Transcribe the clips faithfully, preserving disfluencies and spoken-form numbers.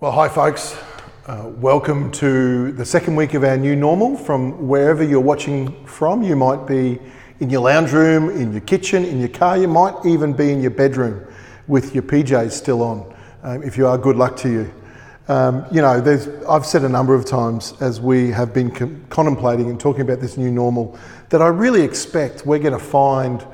Well, hi folks, uh, welcome to the second week of our new normal from wherever you're watching from. You might be in your lounge room, in your kitchen, in your car, you might even be in your bedroom with your P Js still on, um, if you are, good luck to you. Um, you know, there's, I've said a number of times as we have been com- contemplating and talking about this new normal that I really expect we're going to find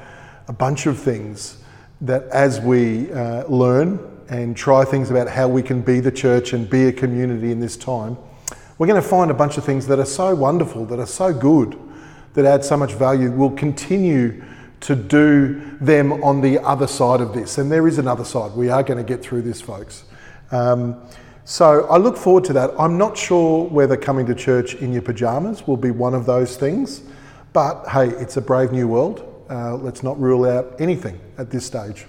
a bunch of things that as we uh, learn and try things about how we can be the church and be a community in this time, we're going to find a bunch of things that are so wonderful, that are so good, that add so much value. We'll continue to do them on the other side of this. And there is another side. We are going to get through this, folks. Um, so I look forward to that. I'm not sure whether coming to church in your pajamas will be one of those things, but hey, it's a brave new world. Uh, let's not rule out anything at this stage.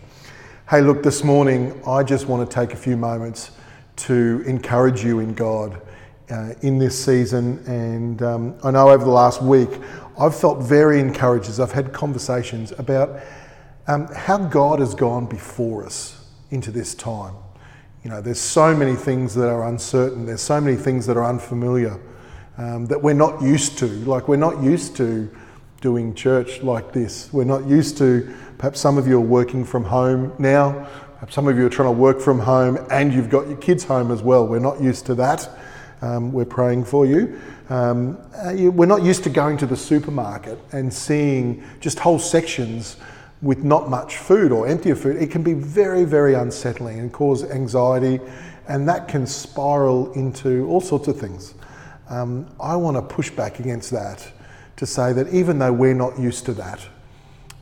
Hey, look, this morning, I just want to take a few moments to encourage you in God uh, in this season. And um, I know over the last week, I've felt very encouraged as I've had conversations about um, how God has gone before us into this time. You know, there's so many things that are uncertain. There's so many things that are unfamiliar um, that we're not used to. Like, we're not used to doing church like this. We're not used to, perhaps some of you are working from home now, perhaps some of you are trying to work from home and you've got your kids home as well. We're not used to that. Um, we're praying for you. Um, we're not used to going to the supermarket and seeing just whole sections with not much food or emptier food. It can be very, very unsettling and cause anxiety, and that can spiral into all sorts of things. Um, I want to push back against that, to say that even though we're not used to that,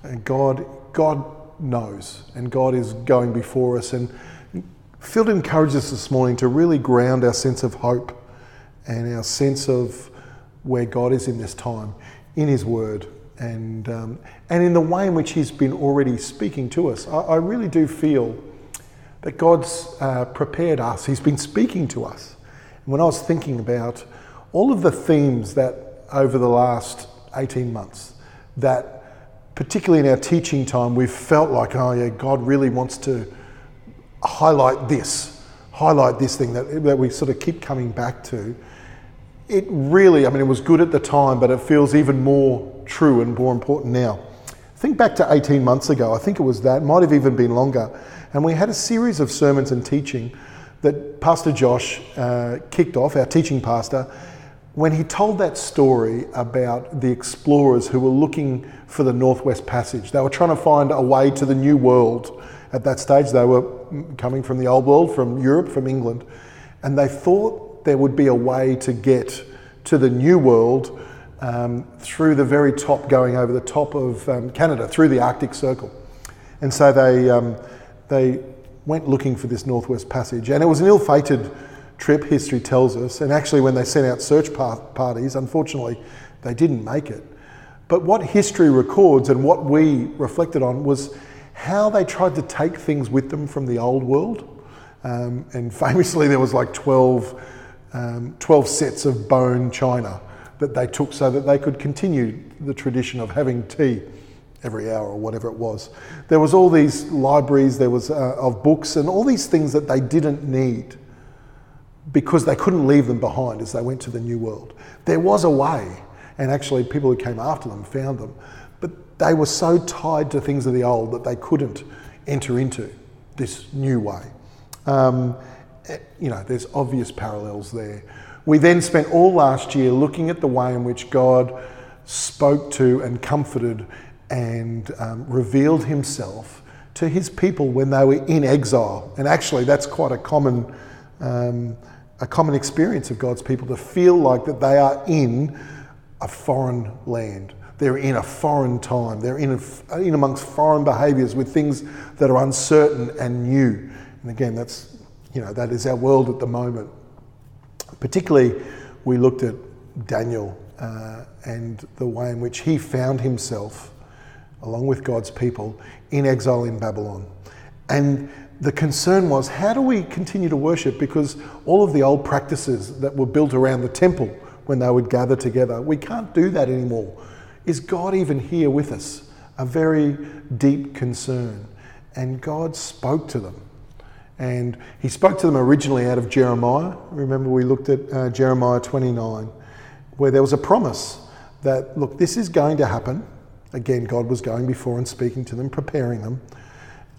and God, God knows, and God is going before us. And Phil encouraged us this morning to really ground our sense of hope and our sense of where God is in this time, in His Word, and um, and in the way in which He's been already speaking to us. I, I really do feel that God's uh, prepared us. He's been speaking to us. And when I was thinking about all of the themes that over the last eighteen months, that particularly in our teaching time, we've felt like, oh yeah, God really wants to highlight this, highlight this thing that, that we sort of keep coming back to. It really, I mean, it was good at the time, but it feels even more true and more important now. Think back to eighteen months ago, I think it was that, might have even been longer. And we had a series of sermons and teaching that Pastor Josh uh, kicked off, our teaching pastor, when he told that story about the explorers who were looking for the Northwest Passage. They were trying to find a way to the New World. At that stage, they were coming from the Old World, from Europe, from England, and they thought there would be a way to get to the New World um, through the very top, going over the top of um, Canada, through the Arctic Circle. And so they, um, they went looking for this Northwest Passage, and it was an ill-fated trip, history tells us, and actually when they sent out search parties, unfortunately, they didn't make it. But what history records and what we reflected on was how they tried to take things with them from the Old World. Um, and famously, there was like twelve, um, twelve sets of bone china that they took so that they could continue the tradition of having tea every hour or whatever it was. There was all these libraries, there was uh, of books and all these things that they didn't need, because they couldn't leave them behind as they went to the New World. There was a way, and actually people who came after them found them, but they were so tied to things of the old that they couldn't enter into this new way. Um, you know, there's obvious parallels there. We then spent all last year looking at the way in which God spoke to and comforted and um, revealed Himself to His people when they were in exile. And actually, that's quite a common Um, a common experience of God's people, to feel like that they are in a foreign land. They're in a foreign time. They're in, a, in amongst foreign behaviours with things that are uncertain and new. And again, that's, you know, that is our world at the moment. Particularly, we looked at Daniel uh, and the way in which he found himself, along with God's people, in exile in Babylon. And the concern was, how do we continue to worship? Because all of the old practices that were built around the temple when they would gather together, we can't do that anymore. Is God even here with us? A very deep concern. And God spoke to them And he spoke to them originally out of Jeremiah. Remember, we looked at uh, Jeremiah twenty-nine, where there was a promise that, look, this is going to happen. Again, God was going before and speaking to them, preparing them.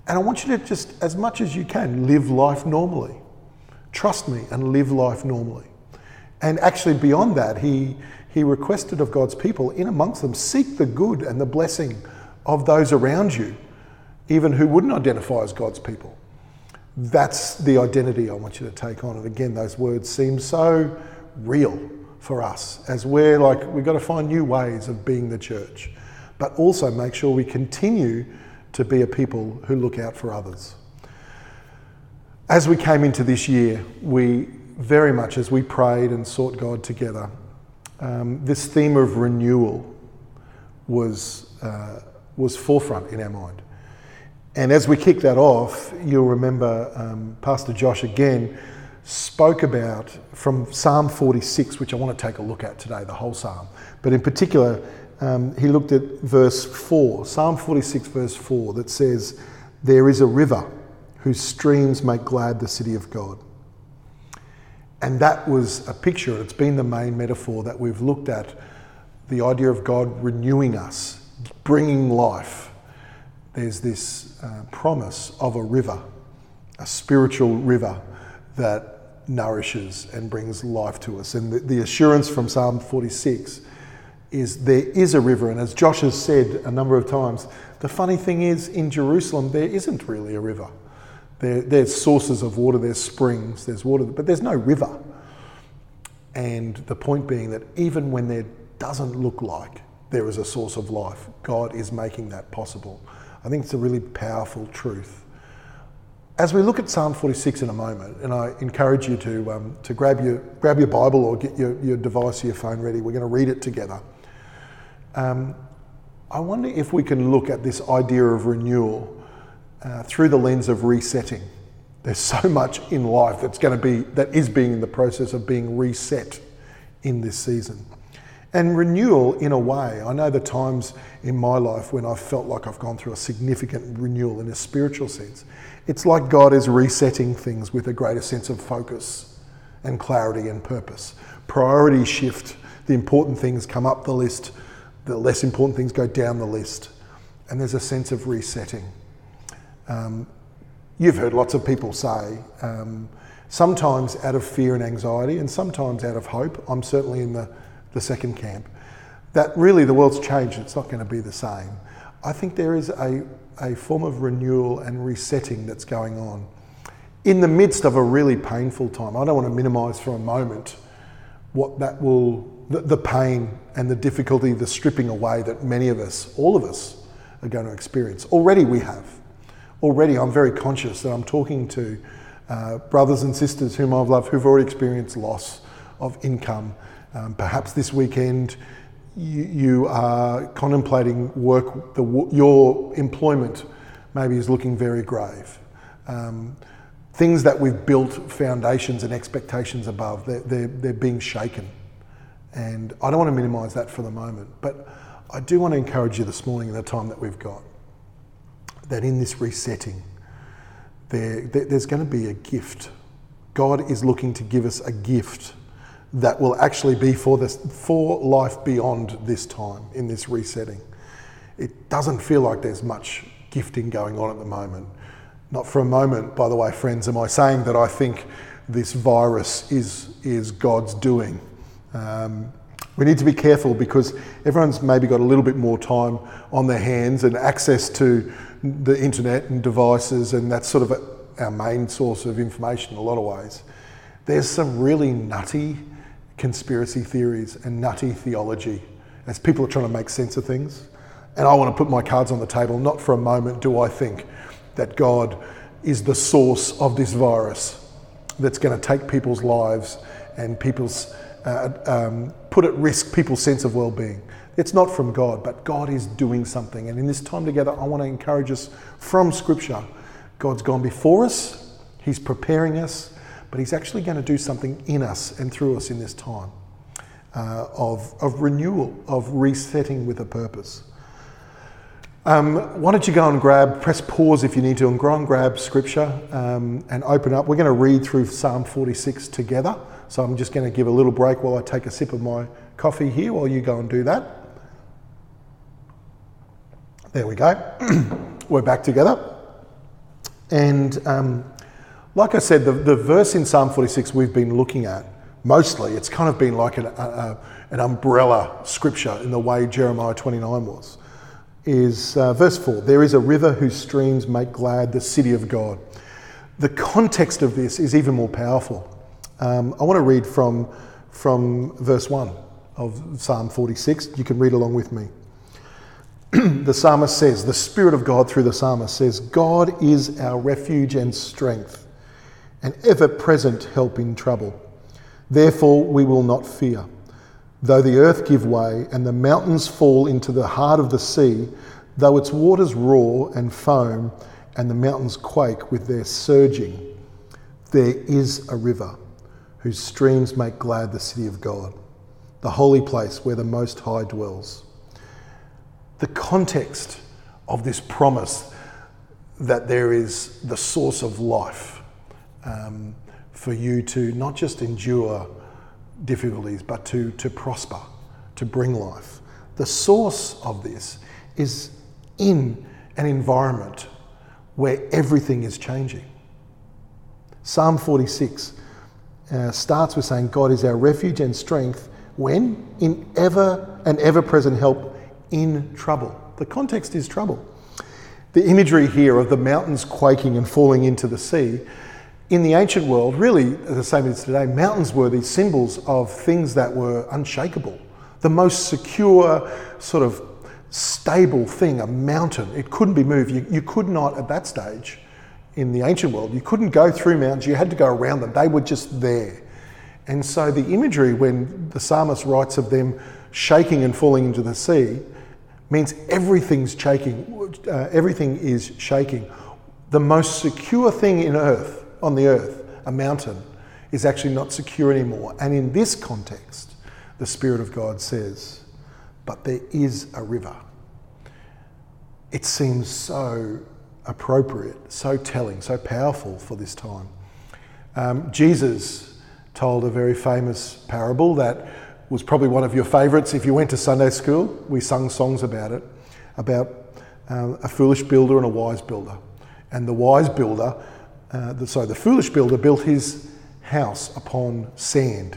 And I want you to just, as much as you can, live life normally. Trust me and live life normally. And actually beyond that, he he requested of God's people, in amongst them, seek the good and the blessing of those around you, even who wouldn't identify as God's people. That's the identity I want you to take on. And again, those words seem so real for us as we're like, we've got to find new ways of being the church, but also make sure we continue to be a people who look out for others. As we came into this year, we very much, as we prayed and sought God together, um, this theme of renewal was uh, was forefront in our mind. And as we kicked that off, you'll remember um, Pastor Josh again spoke about from Psalm forty-six, which I want to take a look at today, the whole psalm. But in particular, um, he looked at verse four, Psalm forty-six, verse four, that says, "There is a river whose streams make glad the city of God." And that was a picture, it's been the main metaphor that we've looked at, the idea of God renewing us, bringing life. There's this uh, promise of a river, a spiritual river that nourishes and brings life to us. And the, the assurance from Psalm forty-six is there is a river. And as Josh has said a number of times, the funny thing is in Jerusalem, there isn't really a river. There, there's sources of water, there's springs, there's water, but there's no river. And the point being that even when there doesn't look like there is a source of life, God is making that possible. I think it's a really powerful truth. As we look at Psalm forty-six in a moment, and I encourage you to um, to grab your grab your Bible or get your, your device or your phone ready, we're going to read it together. Um, I wonder if we can look at this idea of renewal Uh, through the lens of resetting. There's so much in life that's going to be, that is being in the process of being reset in this season. And renewal in a way, I know the times in my life when I felt like I've gone through a significant renewal in a spiritual sense, it's like God is resetting things with a greater sense of focus and clarity and purpose. Priority shift, the important things come up the list, the less important things go down the list. And there's a sense of resetting. Um, you've heard lots of people say, um, sometimes out of fear and anxiety and sometimes out of hope, I'm certainly in the, the second camp, that really the world's changed, it's not going to be the same. I think there is a, a form of renewal and resetting that's going on in the midst of a really painful time. I don't want to minimise for a moment what that will, the, the pain and the difficulty, the stripping away that many of us, all of us, are going to experience. Already we have. Already I'm very conscious that I'm talking to uh, brothers and sisters whom I've loved who've already experienced loss of income. Um, perhaps this weekend you, you are contemplating work, the, your employment maybe is looking very grave. Um, things that we've built foundations and expectations above, they're, they're, they're being shaken. And I don't want to minimise that for the moment, but I do want to encourage you this morning in the time that we've got, that in this resetting, there, there's going to be a gift. God is looking to give us a gift that will actually be for this, for life beyond this time, in this resetting. It doesn't feel like there's much gifting going on at the moment. Not for a moment, by the way, friends, am I saying that I think this virus is, is God's doing. Um, We need to be careful because everyone's maybe got a little bit more time on their hands and access to the internet and devices, and that's sort of a, our main source of information in a lot of ways. There's some really nutty conspiracy theories and nutty theology as people are trying to make sense of things. And I want to put my cards on the table. Not for a moment do I think that God is the source of this virus that's going to take people's lives and people's Uh, um, put at risk people's sense of well-being. It's not from God, but God is doing something. And in this time together, I want to encourage us from Scripture. God's gone before us, He's preparing us, but He's actually going to do something in us and through us in this time uh, of, of renewal, of resetting with a purpose. Um, why don't you go and grab, press pause if you need to, and go and grab scripture um, and open up. We're going to read through Psalm forty-six together. So I'm just going to give a little break while I take a sip of my coffee here while you go and do that. There we go. We're back together. And um, like I said, the, the verse in Psalm forty-six we've been looking at, mostly, it's kind of been like an, a, a, an umbrella scripture in the way Jeremiah twenty-nine was. Is uh, verse four, there is a river whose streams make glad the city of God. The context of this is even more powerful. Um, I want to read from, from verse one of Psalm forty-six. You can read along with me. The psalmist says, the Spirit of God through the psalmist says, God is our refuge and strength, an ever-present help in trouble. Therefore we will not fear. Though the earth give way and the mountains fall into the heart of the sea, though its waters roar and foam and the mountains quake with their surging, there is a river whose streams make glad the city of God, the holy place where the Most High dwells. The context of this promise that there is the source of life um, for you to not just endure difficulties, but to, to prosper, to bring life. The source of this is in an environment where everything is changing. Psalm forty-six uh, starts with saying, God is our refuge and strength when? In ever an ever-present help in trouble. The context is trouble. The imagery here of the mountains quaking and falling into the sea, in the ancient world, really the same as today, mountains were these symbols of things that were unshakable. The most secure, sort of stable thing, a mountain, it couldn't be moved. You, you could not, at that stage, in the ancient world, you couldn't go through mountains, you had to go around them. They were just there. And so the imagery when the psalmist writes of them shaking and falling into the sea means everything's shaking, uh, everything is shaking. The most secure thing in earth, on the earth, a mountain, is actually not secure anymore. And in this context, the Spirit of God says, but there is a river. It seems so appropriate, so telling, so powerful for this time. Um, Jesus told a very famous parable that was probably one of your favourites. If you went to Sunday school, we sung songs about it, about um, a foolish builder and a wise builder. And the wise builder Uh, the, so the foolish builder built his house upon sand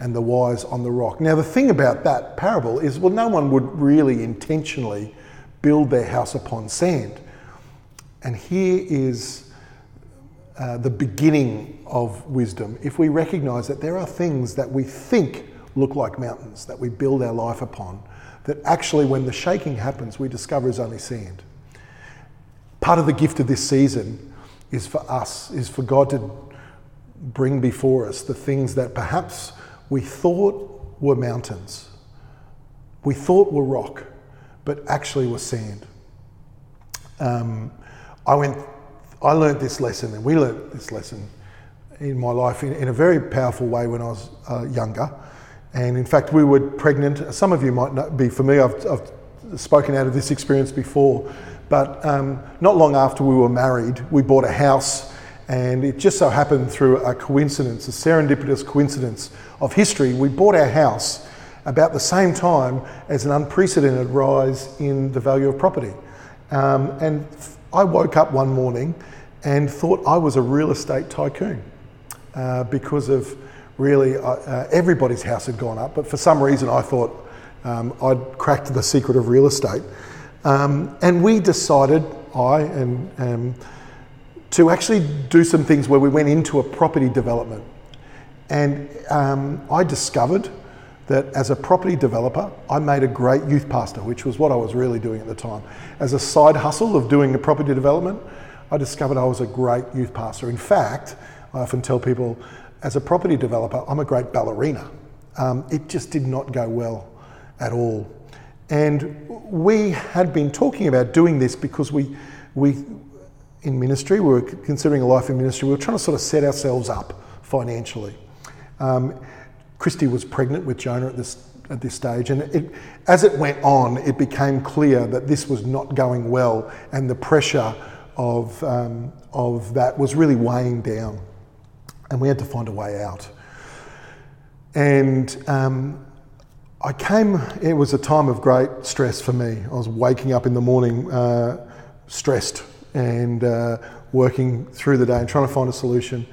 and the wise on the rock. Now the thing about that parable is, well, no one would really intentionally build their house upon sand. And here is uh, the beginning of wisdom. If we recognise that there are things that we think look like mountains, that we build our life upon, that actually when the shaking happens, we discover is only sand. Part of the gift of this season is for us, is for God to bring before us the things that perhaps we thought were mountains, we thought were rock, but actually were sand. Um, I went, I learnt this lesson, and we learnt this lesson in my life in, in a very powerful way when I was uh, younger. And in fact, we were pregnant. Some of you might not be familiar. I've, I've spoken out of this experience before. But um, not long after we were married, we bought a house, and it just so happened through a coincidence, a serendipitous coincidence of history, we bought our house about the same time as an unprecedented rise in the value of property. Um, and I woke up one morning and thought I was a real estate tycoon uh, because of really, uh, uh, everybody's house had gone up, but for some reason I thought um, I'd cracked the secret of real estate. Um, and we decided, I and um, to actually do some things where we went into a property development. And um, I discovered that as a property developer, I made a great youth pastor, which was what I was really doing at the time. As a side hustle of doing the property development, I discovered I was a great youth pastor. In fact, I often tell people, as a property developer, I'm a great ballerina. Um, it just did not go well at all. And we had been talking about doing this because we, we, in ministry, we were considering a life in ministry, we were trying to sort of set ourselves up financially. Um, Christy was pregnant with Jonah at this at this stage. And it, as it went on, it became clear that this was not going well, and the pressure of, um, of that was really weighing down. And we had to find a way out. And um, I came, it was a time of great stress for me. I was waking up in the morning uh, stressed and uh, working through the day and trying to find a solution.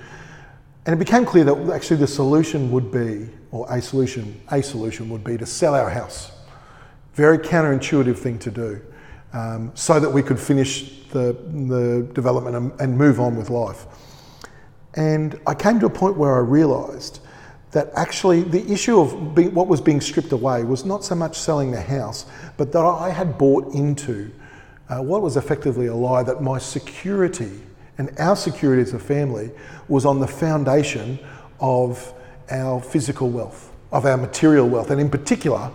And it became clear that actually the solution would be, or a solution, a solution would be to sell our house. Very counterintuitive thing to do, um, so that we could finish the, the development and, and move on with life. And I came to a point where I realised that actually the issue of being, what was being stripped away was not so much selling the house, but that I had bought into uh, what was effectively a lie that my security and our security as a family was on the foundation of our physical wealth, of our material wealth, and in particular,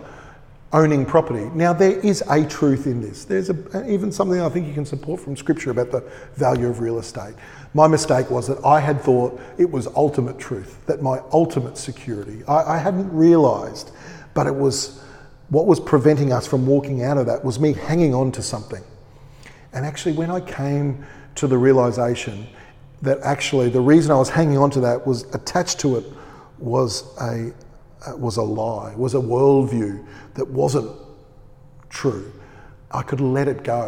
owning property. Now, there is a truth in this. There's a, even something I think you can support from scripture about the value of real estate. My mistake was that I had thought it was ultimate truth, that my ultimate security. I, I hadn't realised, but it was what was preventing us from walking out of that was me hanging on to something. And actually, when I came to the realisation that actually the reason I was hanging on to that was attached to it was a Uh, was a lie, was a worldview that wasn't true. I could let it go.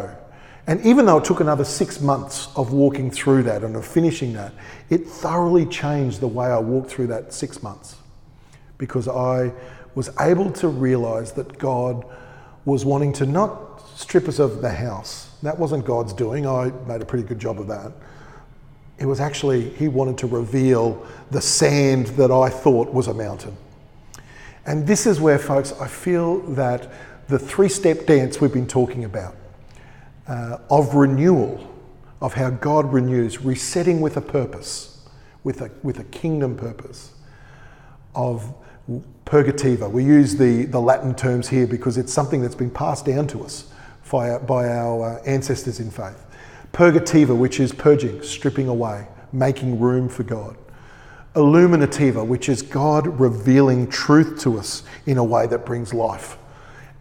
And even though it took another six months of walking through that and of finishing that, it thoroughly changed the way I walked through that six months because I was able to realise that God was wanting to not strip us of the house. That wasn't God's doing. I made a pretty good job of that. It was actually, he wanted to reveal the sand that I thought was a mountain. And this is where, folks, I feel that the three-step dance we've been talking about uh, of renewal, of how God renews, resetting with a purpose, with a with a kingdom purpose, of purgativa. We use the, the Latin terms here because it's something that's been passed down to us by our, by our ancestors in faith. Purgativa, which is purging, stripping away, making room for God. Illuminativa, which is God revealing truth to us in a way that brings life.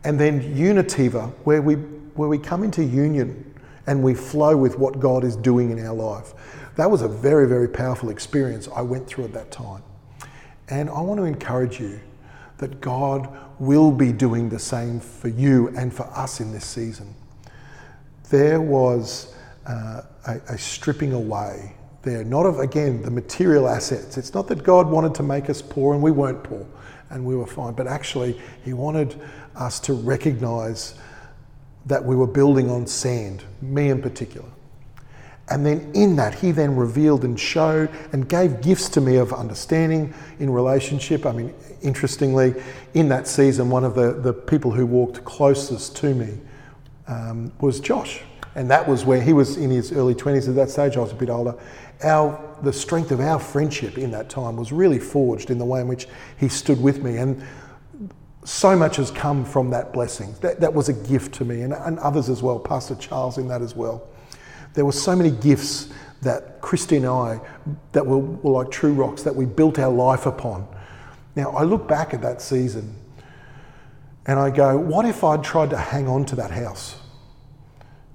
And then unitiva, where we where we come into union and we flow with what God is doing in our life. That was a very, very powerful experience I went through at that time. And I want to encourage you that God will be doing the same for you and for us in this season. There was uh, a, a stripping away there, not of, again, the material assets. It's not that God wanted to make us poor and we weren't poor and we were fine, but actually he wanted us to recognise that we were building on sand, me in particular. And then in that, he then revealed and showed and gave gifts to me of understanding in relationship. I mean, interestingly, in that season, one of the, the people who walked closest to me um, was Josh. And that was where he was in his early twenties at that stage. I was a bit older. Our, the strength of our friendship in that time was really forged in the way in which he stood with me. And so much has come from that blessing. That, that was a gift to me and, and others as well, Pastor Charles in that as well. There were so many gifts that Christy and I, that were, were like true rocks, that we built our life upon. Now, I look back at that season and I go, what if I'd tried to hang on to that house?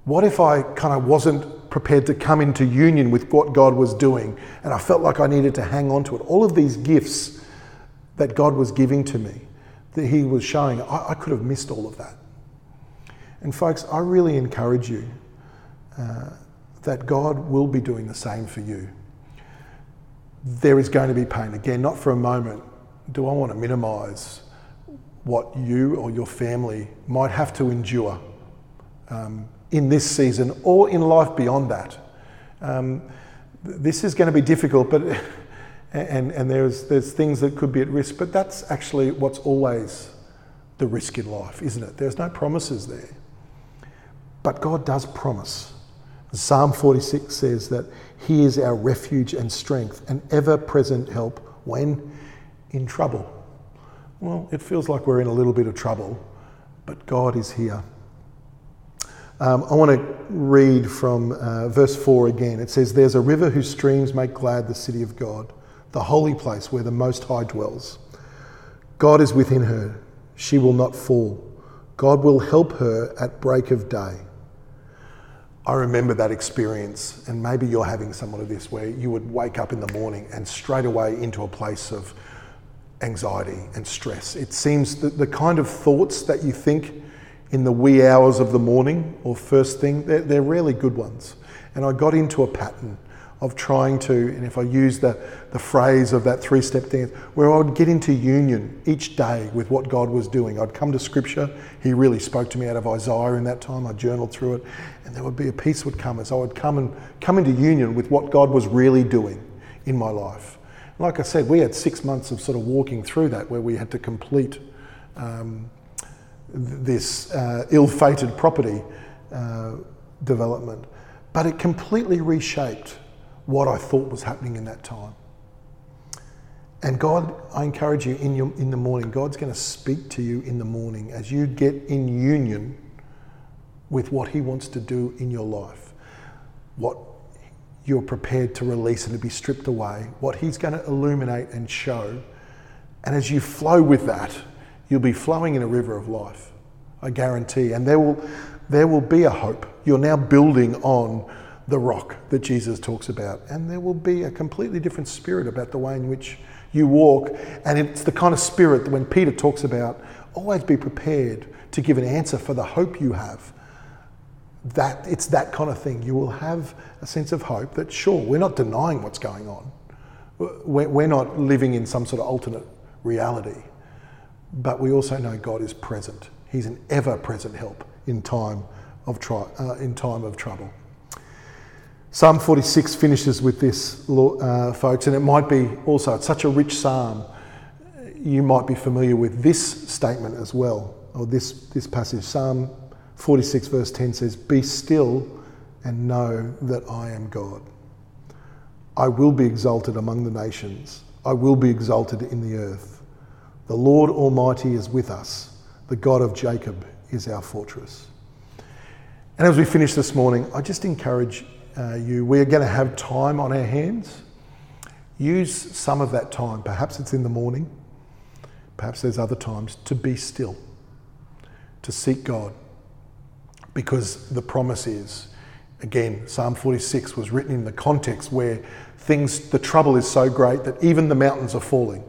What if I kind of wasn't prepared to come into union with what God was doing and I felt like I needed to hang on to it? All of these gifts that God was giving to me, that he was showing, I, I could have missed all of that. And folks, I really encourage you uh, that God will be doing the same for you. There is going to be pain. Again, not for a moment do I want to minimise what you or your family might have to endure Um, in this season or in life beyond that. Um, this is going to be difficult, but and, and there's there's things that could be at risk, but that's actually what's always the risk in life, isn't it? There's no promises there. But God does promise. Psalm forty-six says that he is our refuge and strength, an ever-present help when in trouble. Well, it feels like we're in a little bit of trouble, but God is here. Um, I want to read from uh, verse four again. It says, "There's a river whose streams make glad the city of God, the holy place where the Most High dwells. God is within her. she will not fall. God will help her at break of day. I remember that experience, and maybe you're having someone of this, where you would wake up in the morning and straight away into a place of anxiety and stress. It seems that the kind of thoughts that you think in the wee hours of the morning or first thing, they're, they're rarely good ones. And I got into a pattern of trying to, and if I use the, the phrase of that three-step dance, where I would get into union each day with what God was doing. I'd come to Scripture. He really spoke to me out of Isaiah in that time. I journaled through it, and there would be a peace would come as I would come and come into union with what God was really doing in my life. And like I said, we had six months of sort of walking through that, where we had to complete um, this uh, ill-fated property uh, development. But it completely reshaped what I thought was happening in that time. And God, I encourage you in your, in the morning, God's going to speak to you in the morning as you get in union with what He wants to do in your life, what you're prepared to release and to be stripped away, what He's going to illuminate and show. And as you flow with that, you'll be flowing in a river of life, I guarantee. And there will, there will be a hope. You're now building on the rock that Jesus talks about. And there will be a completely different spirit about the way in which you walk. And it's the kind of spirit that when Peter talks about, always be prepared to give an answer for the hope you have. That it's that kind of thing. You will have a sense of hope that, sure, we're not denying what's going on. We're not living in some sort of alternate reality. But we also know God is present. He's an ever-present help in time of, tri- uh, in time of trouble. Psalm forty-six finishes with this, uh, folks, and it might be also, it's such a rich psalm, you might be familiar with this statement as well, or this, this passage. Psalm forty-six verse ten says, "Be still and know that I am God. I will be exalted among the nations. I will be exalted in the earth. The Lord Almighty is with us. The God of Jacob is our fortress." And as we finish this morning, I just encourage Uh, you, we're going to have time on our hands. Use some of that time. Perhaps it's in the morning. Perhaps there's other times to be still, to seek God. Because the promise is, again, Psalm forty-six was written in the context where things, the trouble is so great that even the mountains are falling.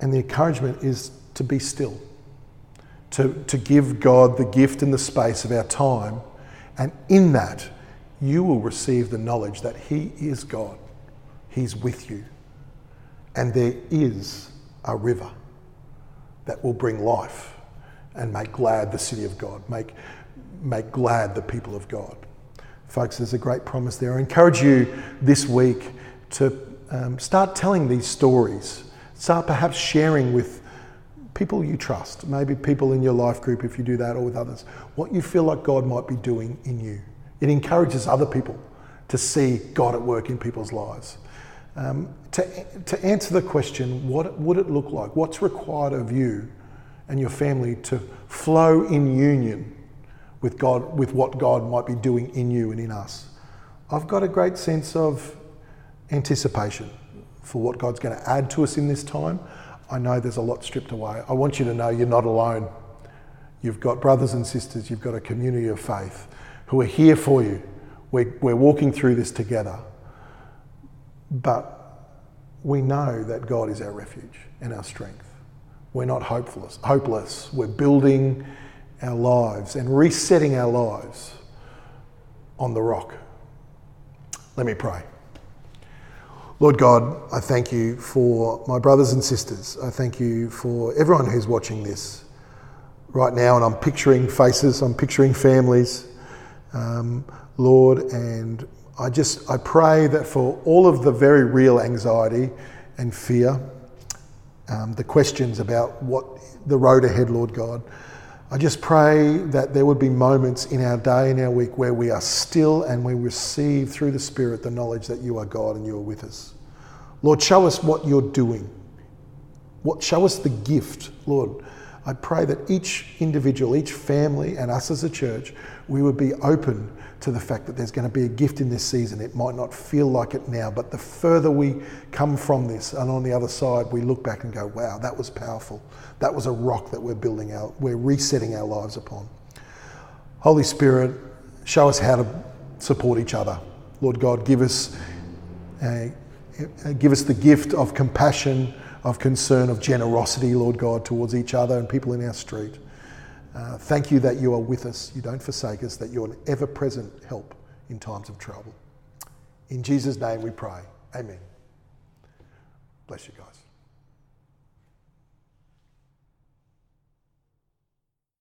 And the encouragement is to be still, to, to give God the gift and the space of our time. And in that, you will receive the knowledge that He is God. He's with you. And there is a river that will bring life and make glad the city of God, make, make glad the people of God. Folks, there's a great promise there. I encourage you this week to um, start telling these stories. Start perhaps sharing with people you trust, maybe people in your life group if you do that, or with others, what you feel like God might be doing in you. It encourages other people to see God at work in people's lives. Um, to, to answer the question, what would it look like? What's required of you and your family to flow in union with God, with what God might be doing in you and in us? I've got a great sense of anticipation for what God's going to add to us in this time. I know there's a lot stripped away. I want you to know you're not alone. You've got brothers and sisters. You've got a community of faith who are here for you. We're, we're walking through this together. But we know that God is our refuge and our strength. We're not hopeless. hopeless. We're building our lives and resetting our lives on the rock. Let me pray. Lord God, I thank you for my brothers and sisters. I thank you for everyone who's watching this right now. And I'm picturing faces, I'm picturing families. Um, Lord, and I just, I pray that for all of the very real anxiety and fear, um, the questions about what the road ahead, Lord God, I just pray that there would be moments in our day, in our week, where we are still and we receive through the Spirit the knowledge that you are God and you are with us. Lord, show us what you're doing. What, show us the gift, Lord, I pray that each individual, each family, and us as a church, we would be open to the fact that there's going to be a gift in this season. It might not feel like it now, but the further we come from this and on the other side, we look back and go, wow, that was powerful. That was a rock that we're building out, we're resetting our lives upon. Holy Spirit, show us how to support each other. Lord God, give us a, give us the gift of compassion, of concern, of generosity, Lord God, towards each other and people in our street. Uh, thank you that you are with us, you don't forsake us, that you're an ever-present help in times of trouble. In Jesus' name we pray. Amen. Bless you guys.